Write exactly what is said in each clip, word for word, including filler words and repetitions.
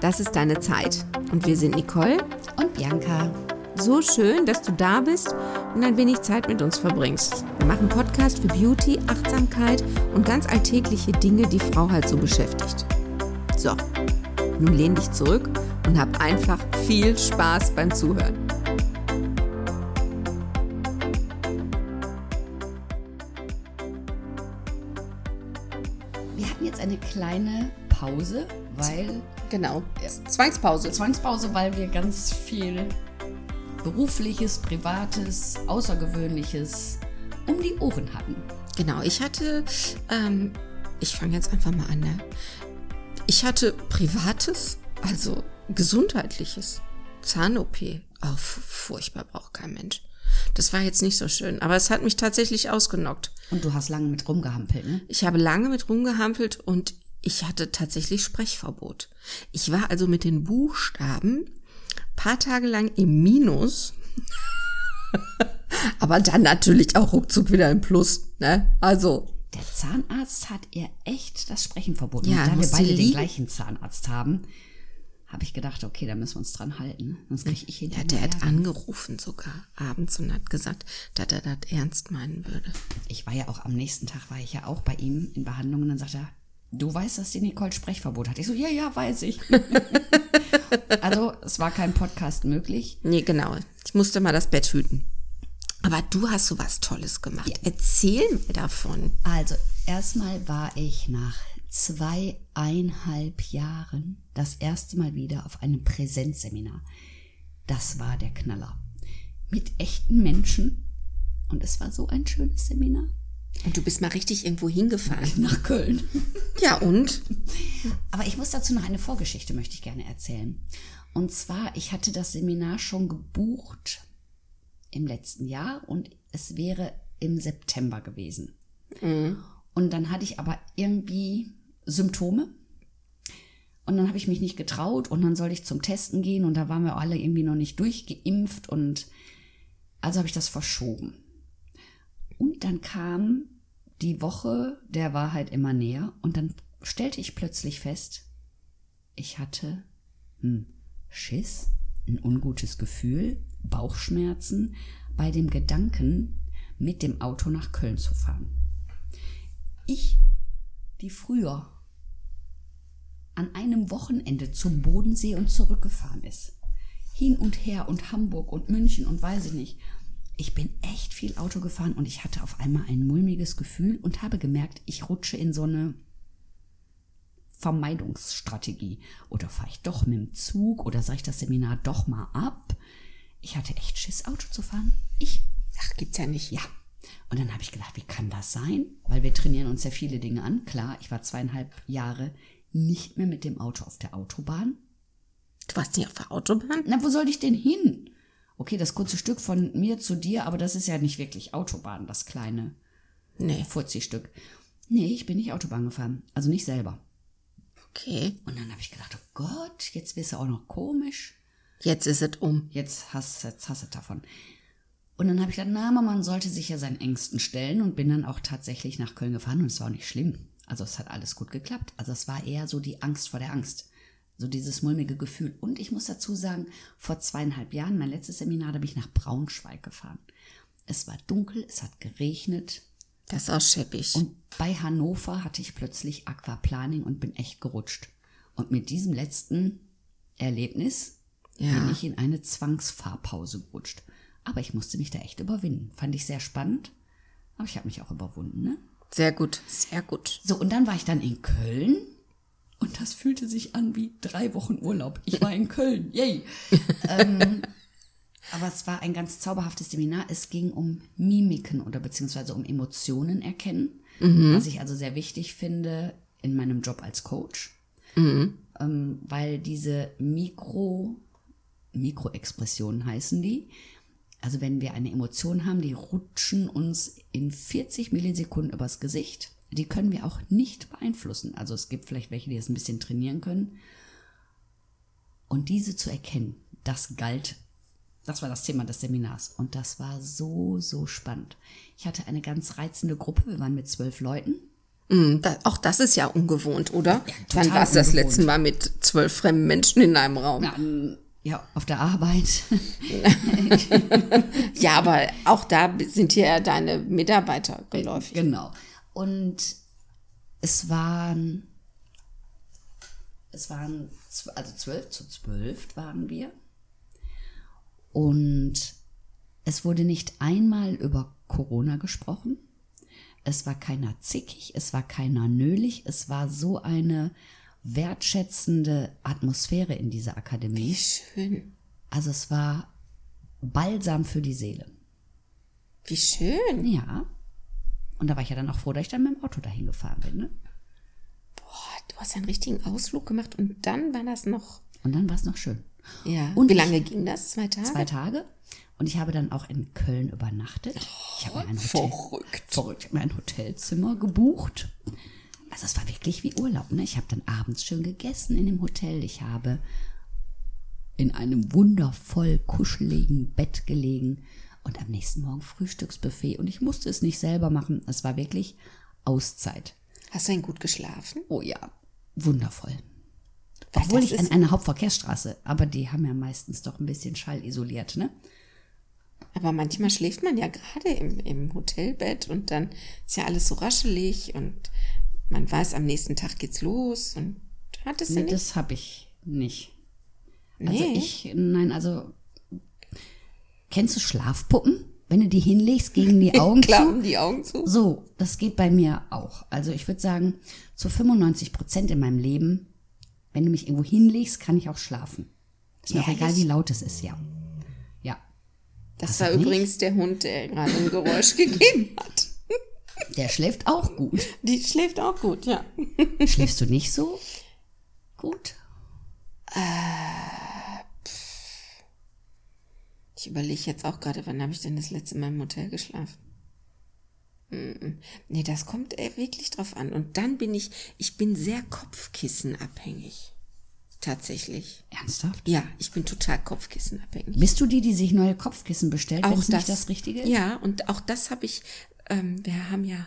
Das ist deine Zeit. Und wir sind Nicole und Bianca. So schön, dass du da bist und ein wenig Zeit mit uns verbringst. Wir machen Podcast für Beauty, Achtsamkeit und ganz alltägliche Dinge, die Frau halt so beschäftigt. So, nun lehn dich zurück und hab einfach viel Spaß beim Zuhören. Wir hatten jetzt eine kleine Pause, weil... Genau, ja, Zwangspause. Zwangspause, weil wir ganz viel... Berufliches, Privates, Außergewöhnliches um die Ohren hatten. Genau, ich hatte, ähm, ich fange jetzt einfach mal an, ne? Ich hatte Privates, also Gesundheitliches, Zahn-O P, oh, furchtbar, braucht kein Mensch. Das war jetzt nicht so schön, aber es hat mich tatsächlich ausgenockt. Und du hast lange mit rumgehampelt, ne? Ich habe lange mit rumgehampelt und ich hatte tatsächlich Sprechverbot. Ich war also mit den Buchstaben paar Tage lang im Minus, aber dann natürlich auch ruckzuck wieder im Plus, ne? Also der Zahnarzt hat ihr echt das Sprechen verboten. Ja, und da wir beide liegen. Den gleichen Zahnarzt haben, habe ich gedacht, okay, da müssen wir uns dran halten, sonst kriege ich hinterher. Ja, der hat angerufen sogar abends und hat gesagt, dass er das ernst meinen würde. Ich war ja auch am nächsten Tag, war ich ja auch bei ihm in Behandlung und dann sagt er, du weißt, dass die Nicole Sprechverbot hat. Ich so, ja, ja, weiß ich. Also, es war kein Podcast möglich. Nee, genau. Ich musste mal das Bett hüten. Aber du hast so was Tolles gemacht. Ja. Erzähl mir davon. Also, erstmal war ich nach zweieinhalb Jahren das erste Mal wieder auf einem Präsenzseminar. Das war der Knaller. Mit echten Menschen. Und es war so ein schönes Seminar. Und du bist mal richtig irgendwo hingefahren. Nach Köln. Ja, und? Aber ich muss dazu noch eine Vorgeschichte, möchte ich gerne erzählen. Und zwar, ich hatte das Seminar schon gebucht im letzten Jahr und es wäre im September gewesen. Mhm. Und dann hatte ich aber irgendwie Symptome und dann habe ich mich nicht getraut und dann sollte ich zum Testen gehen und da waren wir alle irgendwie noch nicht durchgeimpft und also habe ich das verschoben. Und dann kam die Woche der Wahrheit immer näher und dann stellte ich plötzlich fest, ich hatte hm, Schiss, ein ungutes Gefühl, Bauchschmerzen bei dem Gedanken, mit dem Auto nach Köln zu fahren. Ich, die früher an einem Wochenende zum Bodensee und zurückgefahren ist, hin und her und Hamburg und München und weiß ich nicht, ich bin echt viel Auto gefahren und ich hatte auf einmal ein mulmiges Gefühl und habe gemerkt, ich rutsche in so eine Vermeidungsstrategie. Oder fahre ich doch mit dem Zug oder sage ich das Seminar doch mal ab? Ich hatte echt Schiss, Auto zu fahren. Ich. Ach, gibt's ja nicht. Ja. Und dann habe ich gedacht, wie kann das sein? Weil wir trainieren uns ja viele Dinge an. Klar, ich war zweieinhalb Jahre nicht mehr mit dem Auto auf der Autobahn. Du warst nicht auf der Autobahn? Na, wo soll ich denn hin? Okay, das kurze Stück von mir zu dir, aber das ist ja nicht wirklich Autobahn, das kleine nee. Furzi-Stück. Nee, ich bin nicht Autobahn gefahren, also nicht selber. Okay. Und dann habe ich gedacht, oh Gott, jetzt wirst du auch noch komisch. Jetzt ist es um. Jetzt hast du jetzt hast du davon. Und dann habe ich gedacht, na, man sollte sich ja seinen Ängsten stellen und bin dann auch tatsächlich nach Köln gefahren und es war auch nicht schlimm. Also es hat alles gut geklappt. Also es war eher so die Angst vor der Angst. So dieses mulmige Gefühl. Und ich muss dazu sagen, vor zweieinhalb Jahren, mein letztes Seminar, da bin ich nach Braunschweig gefahren. Es war dunkel, es hat geregnet. Das ist auch scheppig. Und bei Hannover hatte ich plötzlich Aquaplaning und bin echt gerutscht. Und mit diesem letzten Erlebnis ja. bin ich in eine Zwangsfahrpause gerutscht. Aber ich musste mich da echt überwinden. Fand ich sehr spannend, aber ich habe mich auch überwunden. Ne? Sehr gut, sehr gut. So, und dann war ich dann in Köln. Und das fühlte sich an wie drei Wochen Urlaub. Ich war in Köln, yay. ähm, aber es war ein ganz zauberhaftes Seminar. Es ging um Mimiken oder beziehungsweise um Emotionen erkennen, mhm. was ich also sehr wichtig finde in meinem Job als Coach, mhm. ähm, weil diese Mikro, Mikroexpressionen heißen die. Also wenn wir eine Emotion haben, die rutschen uns in vierzig Millisekunden übers Gesicht. Die können wir auch nicht beeinflussen. Also es gibt vielleicht welche, die das ein bisschen trainieren können. Und diese zu erkennen, das galt, das war das Thema des Seminars. Und das war so, so spannend. Ich hatte eine ganz reizende Gruppe, wir waren mit zwölf Leuten. Mm, da, auch das ist ja ungewohnt, oder? Ja, wann war es das letzte Mal mit zwölf fremden Menschen in einem Raum? Ja, ja, auf der Arbeit. Ja, aber auch da sind hier deine Mitarbeiter geläufig. Genau. Und es waren, es waren, also zwölf zu zwölf waren wir. Und es wurde nicht einmal über Corona gesprochen. Es war keiner zickig, es war keiner nölig, es war so eine wertschätzende Atmosphäre in dieser Akademie. Wie schön. Also es war Balsam für die Seele. Wie schön. Ja. Und da war ich ja dann auch froh, dass ich dann mit dem Auto dahin gefahren bin. Ne? Boah, du hast einen richtigen Ausflug gemacht und dann war das noch... Und dann war es noch schön. Ja. Und wie lange ging das? Zwei Tage? Zwei Tage. Und ich habe dann auch in Köln übernachtet. Ich habe mir ein Hotel, verrückt. Verrückt. Ich habe mir ein Hotelzimmer gebucht. Also es war wirklich wie Urlaub. Ne? Ich habe dann abends schön gegessen in dem Hotel. Ich habe in einem wundervoll kuscheligen Bett gelegen und am nächsten Morgen Frühstücksbuffet. Und ich musste es nicht selber machen. Es war wirklich Auszeit. Hast du denn gut geschlafen? Oh ja, wundervoll. Weil obwohl ich an einer Hauptverkehrsstraße, aber die haben ja meistens doch ein bisschen schallisoliert, ne? Aber manchmal schläft man ja gerade im, im Hotelbett und dann ist ja alles so raschelig und man weiß, am nächsten Tag geht's los und hat es nee, ja nicht. Das habe ich nicht. Nee. Also ich, nein, also kennst du Schlafpuppen? Wenn du die hinlegst, gegen die Augen zu. die Augen zu. So, das geht bei mir auch. Also ich würde sagen, zu fünfundneunzig Prozent in meinem Leben, wenn du mich irgendwo hinlegst, kann ich auch schlafen. Ist mir auch egal, wie laut es ist, ja. Das war übrigens der Hund, der gerade ein Geräusch gegeben hat. Der schläft auch gut. Die schläft auch gut, ja. Schläfst du nicht so gut? Äh, ich überlege jetzt auch gerade, wann habe ich denn das letzte Mal im Hotel geschlafen? Nee, das kommt wirklich drauf an. Und dann bin ich, ich bin sehr kopfkissenabhängig. Tatsächlich. Ernsthaft? Ja, ich bin total kopfkissenabhängig. Bist du die, die sich neue Kopfkissen bestellt, wenn es nicht das Richtige ist? Ja, und auch das habe ich, ähm, wir haben ja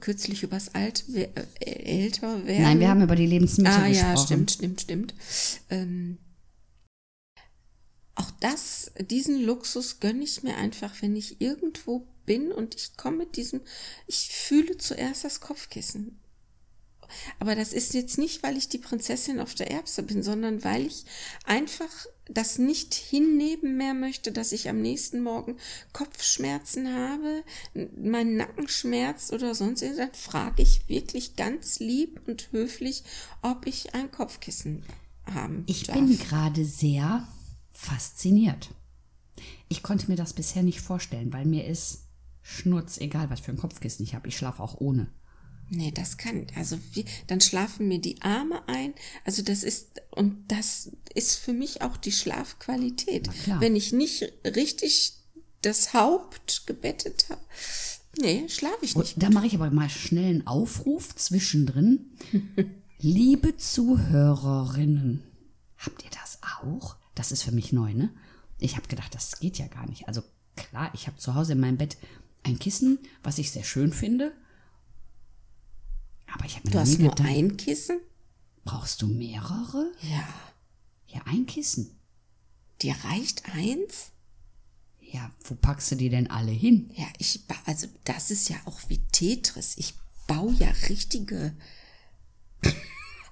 kürzlich über das Alt, äh, älter werden. Nein, wir haben über die Lebensmittel ah, gesprochen. Ah ja, stimmt, stimmt, stimmt. Ähm, auch das, diesen Luxus gönne ich mir einfach, wenn ich irgendwo bin und ich komme mit diesem, ich fühle zuerst das Kopfkissen. Aber das ist jetzt nicht, weil ich die Prinzessin auf der Erbse bin, sondern weil ich einfach das nicht hinnehmen mehr möchte, dass ich am nächsten Morgen Kopfschmerzen habe, meinen Nacken schmerzt oder sonst irgendwas. Dann frage ich wirklich ganz lieb und höflich, ob ich ein Kopfkissen haben darf. Ich bin gerade sehr fasziniert. Ich konnte mir das bisher nicht vorstellen, weil mir ist schnurz egal, was für ein Kopfkissen ich habe. Ich schlafe auch ohne. Nee, das kann, also wie, dann schlafen mir die Arme ein, also das ist, und das ist für mich auch die Schlafqualität. Wenn ich nicht richtig das Haupt gebettet habe, nee, schlafe ich nicht. Und da mache ich aber mal schnell einen Aufruf zwischendrin. Liebe Zuhörerinnen, habt ihr das auch? Das ist für mich neu, ne? Ich habe gedacht, das geht ja gar nicht. Also klar, ich habe zu Hause in meinem Bett ein Kissen, was ich sehr schön finde. Aber ich habe mir du hast nur gedacht, ein Kissen? Brauchst du mehrere? Ja. Ja, ein Kissen. Dir reicht eins? Ja, wo packst du die denn alle hin? Ja, ich also das ist ja auch wie Tetris. Ich baue ja richtige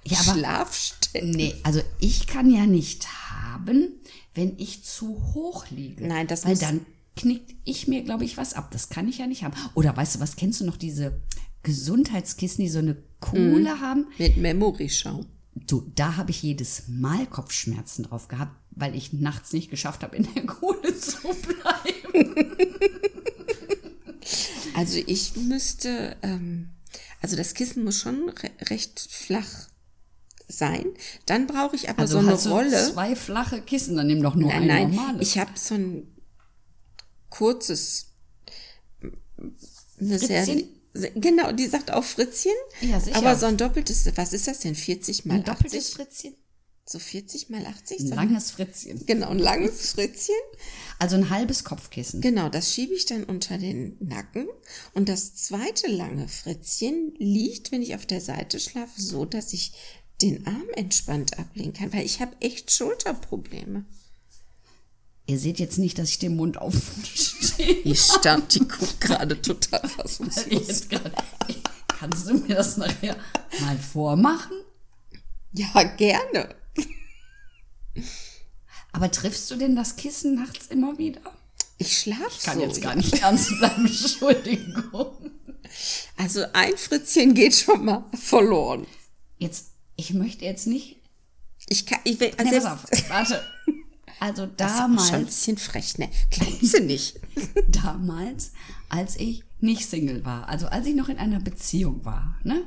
ja, aber, Schlafstellen. Nee, also ich kann ja nicht haben, wenn ich zu hoch liege. Nein, das weil muss... dann knickt ich mir, glaube ich, was ab. Das kann ich ja nicht haben. Oder weißt du, was kennst du noch, diese... Gesundheitskissen, die so eine Kohle mm, haben. Mit Memory-Schaum. So, da habe ich jedes Mal Kopfschmerzen drauf gehabt, weil ich nachts nicht geschafft habe, in der Kohle zu bleiben. Also ich müsste, ähm, also das Kissen muss schon re- recht flach sein. Dann brauche ich aber also so eine Rolle. Also hast du zwei flache Kissen, dann nimm doch nur ein normales. Nein, ich habe so ein kurzes, eine sehr... Genau, die sagt auch Fritzchen, ja, sicher. Aber so ein doppeltes, was ist das denn, vierzig mal achtzig? Ein doppeltes achtzig? Fritzchen? So vierzig mal achtzig? Ein langes Fritzchen. Genau, ein langes Fritzchen. Also ein halbes Kopfkissen. Genau, das schiebe ich dann unter den Nacken. Und das zweite lange Fritzchen liegt, wenn ich auf der Seite schlafe, so, dass ich den Arm entspannt ablegen kann. Weil ich habe echt Schulterprobleme. Ihr seht jetzt nicht, dass ich den Mund aufstehe. Ich stand, die guckt gerade total fassungslos. Kannst du mir das nachher mal vormachen? Ja, gerne. Aber triffst du denn das Kissen nachts immer wieder? Ich schlafe so. Ich kann so, jetzt gar ja. nicht ernst bleiben, Entschuldigung. Also ein Fritzchen geht schon mal verloren. Jetzt, ich möchte jetzt nicht... Ich kann... Ich will, also nee, pass auf, warte. Also damals... Das ist schon ein bisschen frech, ne? Glauben Sie nicht. Damals, als ich nicht Single war, also als ich noch in einer Beziehung war, ne?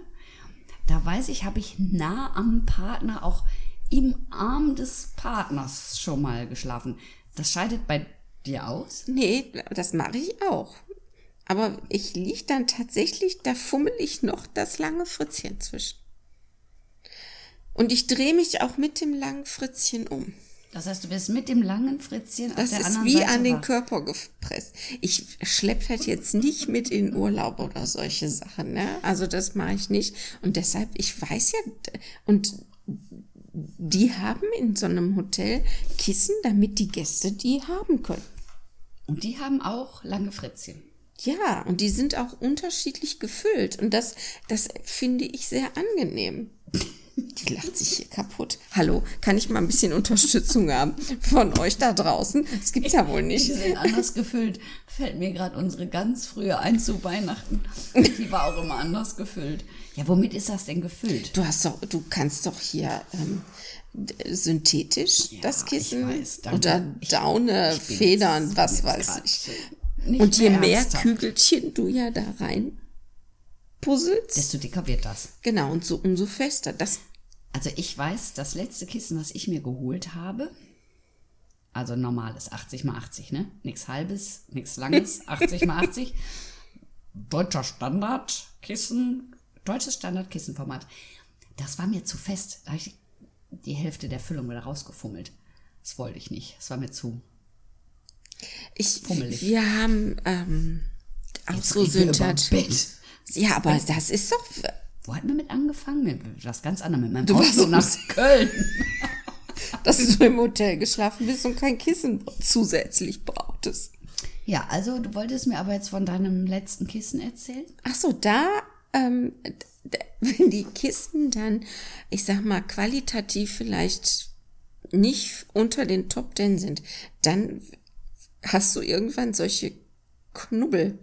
Da weiß ich, habe ich nah am Partner, auch im Arm des Partners schon mal geschlafen. Das scheidet bei dir aus? Nee, das mache ich auch. Aber ich liege dann tatsächlich, da fummel ich noch das lange Fritzchen zwischen. Und ich drehe mich auch mit dem langen Fritzchen um. Das heißt, du wirst mit dem langen Fritzchen das auf der anderen Seite. Das ist wie an den Körper gepresst. Ich schleppe halt jetzt nicht mit in Urlaub oder solche Sachen, ne? Also das mache ich nicht. Und deshalb, ich weiß ja, und die haben in so einem Hotel Kissen, damit die Gäste die haben können. Und die haben auch lange Fritzchen. Ja, und die sind auch unterschiedlich gefüllt. Und das, das finde ich sehr angenehm. Die lacht sich hier kaputt. Hallo, kann ich mal ein bisschen Unterstützung haben von euch da draußen? Das gibt's ja wohl nicht. Die sind anders gefüllt. Fällt mir gerade unsere ganz frühe ein zu Weihnachten. Die war auch immer anders gefüllt. Ja, womit ist das denn gefüllt? Du hast doch, du kannst doch hier ähm, synthetisch ja, das Kissen weiß, oder Daune, ich, ich Federn, was weiß ich. Und je mehr, mehr Kügelchen du ja da rein puzzelst, desto dicker wird das. Genau, und so umso fester. Das Also ich weiß, das letzte Kissen, was ich mir geholt habe, also normales achtzig mal achtzig, ne? Nichts halbes, nichts langes, achtzig mal achtzig. Deutscher Standardkissen, deutsches Standardkissenformat. Das war mir zu fest. Da habe ich die Hälfte der Füllung wieder rausgefummelt. Das wollte ich nicht. Das war mir zu ich, fummelig. Wir haben ähm, auch so Synthetisch. Ja, aber und, das ist doch... Wo hatten wir mit angefangen? Mit was ganz anderes, mit meinem du Auto nach Köln. Dass du im Hotel geschlafen bist und kein Kissen zusätzlich brauchtest. Ja, also du wolltest mir aber jetzt von deinem letzten Kissen erzählen? Ach so, da, ähm, da, wenn die Kissen dann, ich sag mal, qualitativ vielleicht nicht unter den Top Ten sind, dann hast du irgendwann solche Knubbel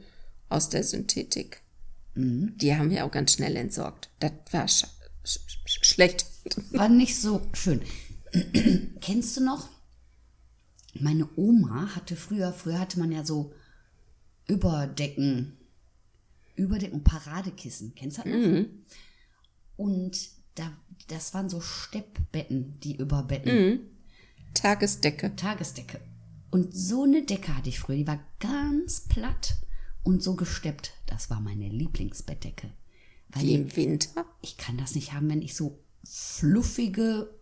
aus der Synthetik. Die haben wir auch ganz schnell entsorgt. Das war sch- sch- sch- schlecht. War nicht so schön. Kennst du noch? Meine Oma hatte früher, früher hatte man ja so Überdecken, Überdecken, Paradekissen. Kennst du das noch? Mhm. Und da, das waren so Steppbetten, die Überbetten. Mhm. Tagesdecke. Tagesdecke. Und so eine Decke hatte ich früher, die war ganz platt. Und so gesteppt, das war meine Lieblingsbettdecke. Weil Wie im Winter? Ich kann das nicht haben, wenn ich so fluffige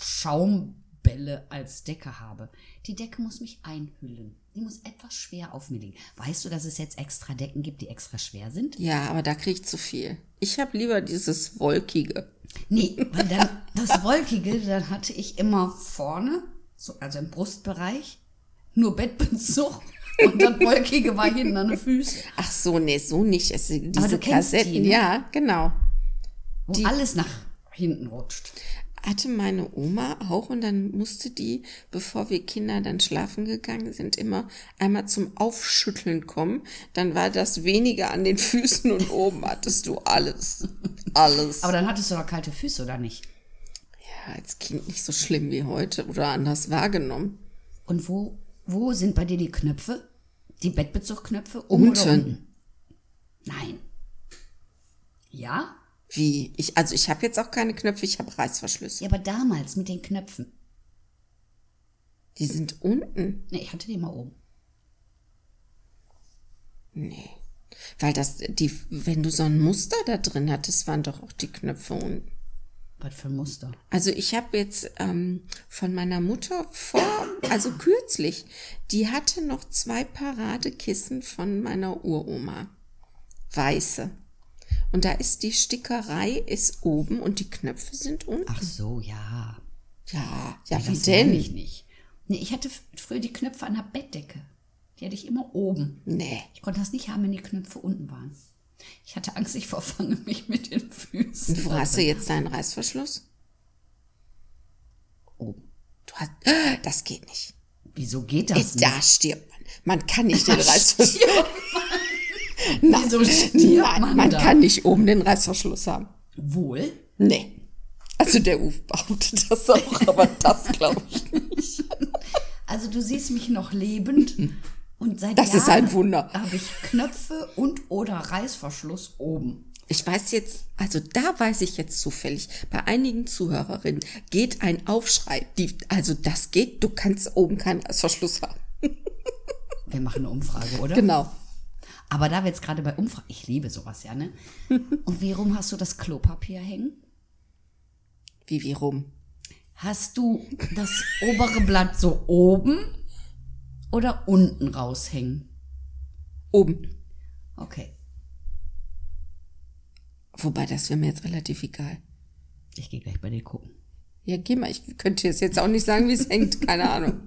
Schaumbälle als Decke habe. Die Decke muss mich einhüllen. Die muss etwas schwer auf mir liegen. Weißt du, dass es jetzt extra Decken gibt, die extra schwer sind? Ja, aber da kriege ich zu viel. Ich habe lieber dieses Wolkige. Nee, weil dann das Wolkige, dann hatte ich immer vorne, so, also im Brustbereich, nur Bettbezug. Und dann Wolkige war hinten an den Füßen. Ach so, nee, so nicht. Es sind diese Aber du kennst Kassetten, die, ne? Ja, genau. Wo die, alles nach hinten rutscht. Hatte meine Oma auch und dann musste die, bevor wir Kinder dann schlafen gegangen sind, immer einmal zum Aufschütteln kommen. Dann war das weniger an den Füßen und oben hattest du alles. Alles. Aber dann hattest du doch kalte Füße, oder nicht? Ja, als Kind nicht so schlimm wie heute oder anders wahrgenommen. Und wo... Wo sind bei dir die Knöpfe? Die Bettbezugknöpfe? Oben unten. Oder unten? Nein. Ja? Wie? Ich, also ich habe jetzt auch keine Knöpfe, ich habe Reißverschlüsse. Ja, aber damals mit den Knöpfen. Die sind unten? Nee, ich hatte die mal oben. Nee. Weil das, die, wenn du so ein Muster da drin hattest, waren doch auch die Knöpfe unten. Was für Muster? Also ich habe jetzt ähm, von meiner Mutter vor, also kürzlich, die hatte noch zwei Paradekissen von meiner Uroma, weiße. Und da ist die Stickerei ist oben und die Knöpfe sind unten. Ach so, ja. Ja, ja, wie denn? Ich nicht. Nee, ich hatte früher die Knöpfe an der Bettdecke. Die hatte ich immer oben. Nee. Ich konnte das nicht haben, wenn die Knöpfe unten waren. Ich hatte Angst, ich verfange mich mit den Füßen. Und wo hast du jetzt deinen Reißverschluss? Oben. Du hast, das geht nicht. Wieso geht das nicht? Da stirbt man. Man kann nicht den Reißverschluss. Nein, wieso stirbt man? Nein, man da? kann nicht oben den Reißverschluss haben. Wohl? Nee. Also der Uf behauptete das auch, aber das glaube ich nicht. Also du siehst mich noch lebend und seit das Jahren ist ein Wunder. Habe ich Knöpfe und oder Reißverschluss oben. Ich weiß jetzt, also da weiß ich jetzt zufällig, bei einigen Zuhörerinnen geht ein Aufschrei. Die, also das geht, du kannst oben keinen Reißverschluss haben. Wir machen eine Umfrage, oder? Genau. Aber da wir jetzt gerade bei Umfragen, ich liebe sowas ja, ne? Und wie rum hast du das Klopapier hängen? Wie, wie rum? Hast du das obere Blatt so oben oder unten raushängen? Oben. Okay. Wobei, das wäre mir jetzt relativ egal. Ich gehe gleich bei dir gucken. Ja, geh mal. Ich könnte jetzt, jetzt auch nicht sagen, wie es hängt. Keine Ahnung.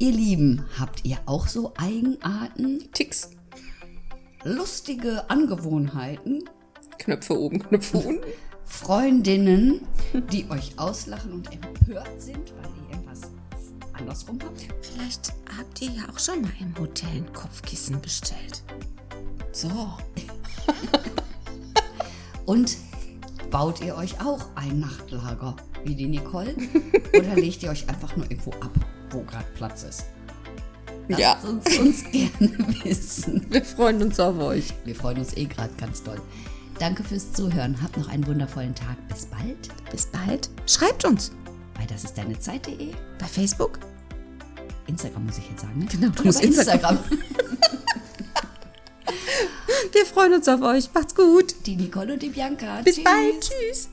Ihr Lieben, habt ihr auch so Eigenarten? Ticks. Lustige Angewohnheiten? Knöpfe oben, Knöpfe unten. Freundinnen, die euch auslachen und empört sind, weil ihr irgendwas andersrum habt. Vielleicht habt ihr ja auch schon mal im Hotel ein Kopfkissen bestellt. So. Und baut ihr euch auch ein Nachtlager, wie die Nicole? Oder legt ihr euch einfach nur irgendwo ab, wo gerade Platz ist? Lasst ja. uns, uns gerne wissen. Wir freuen uns auf euch. Wir freuen uns eh gerade ganz doll. Danke fürs Zuhören. Habt noch einen wundervollen Tag. Bis bald. Bis bald. Schreibt uns. Bei das ist deine Zeit punkt de. Bei Facebook. Instagram muss ich jetzt sagen, ne? Genau, du musst Instagram. Wir freuen uns auf euch. Macht's gut. Die Nicole und die Bianca. Bis Tschüss. bald. Tschüss.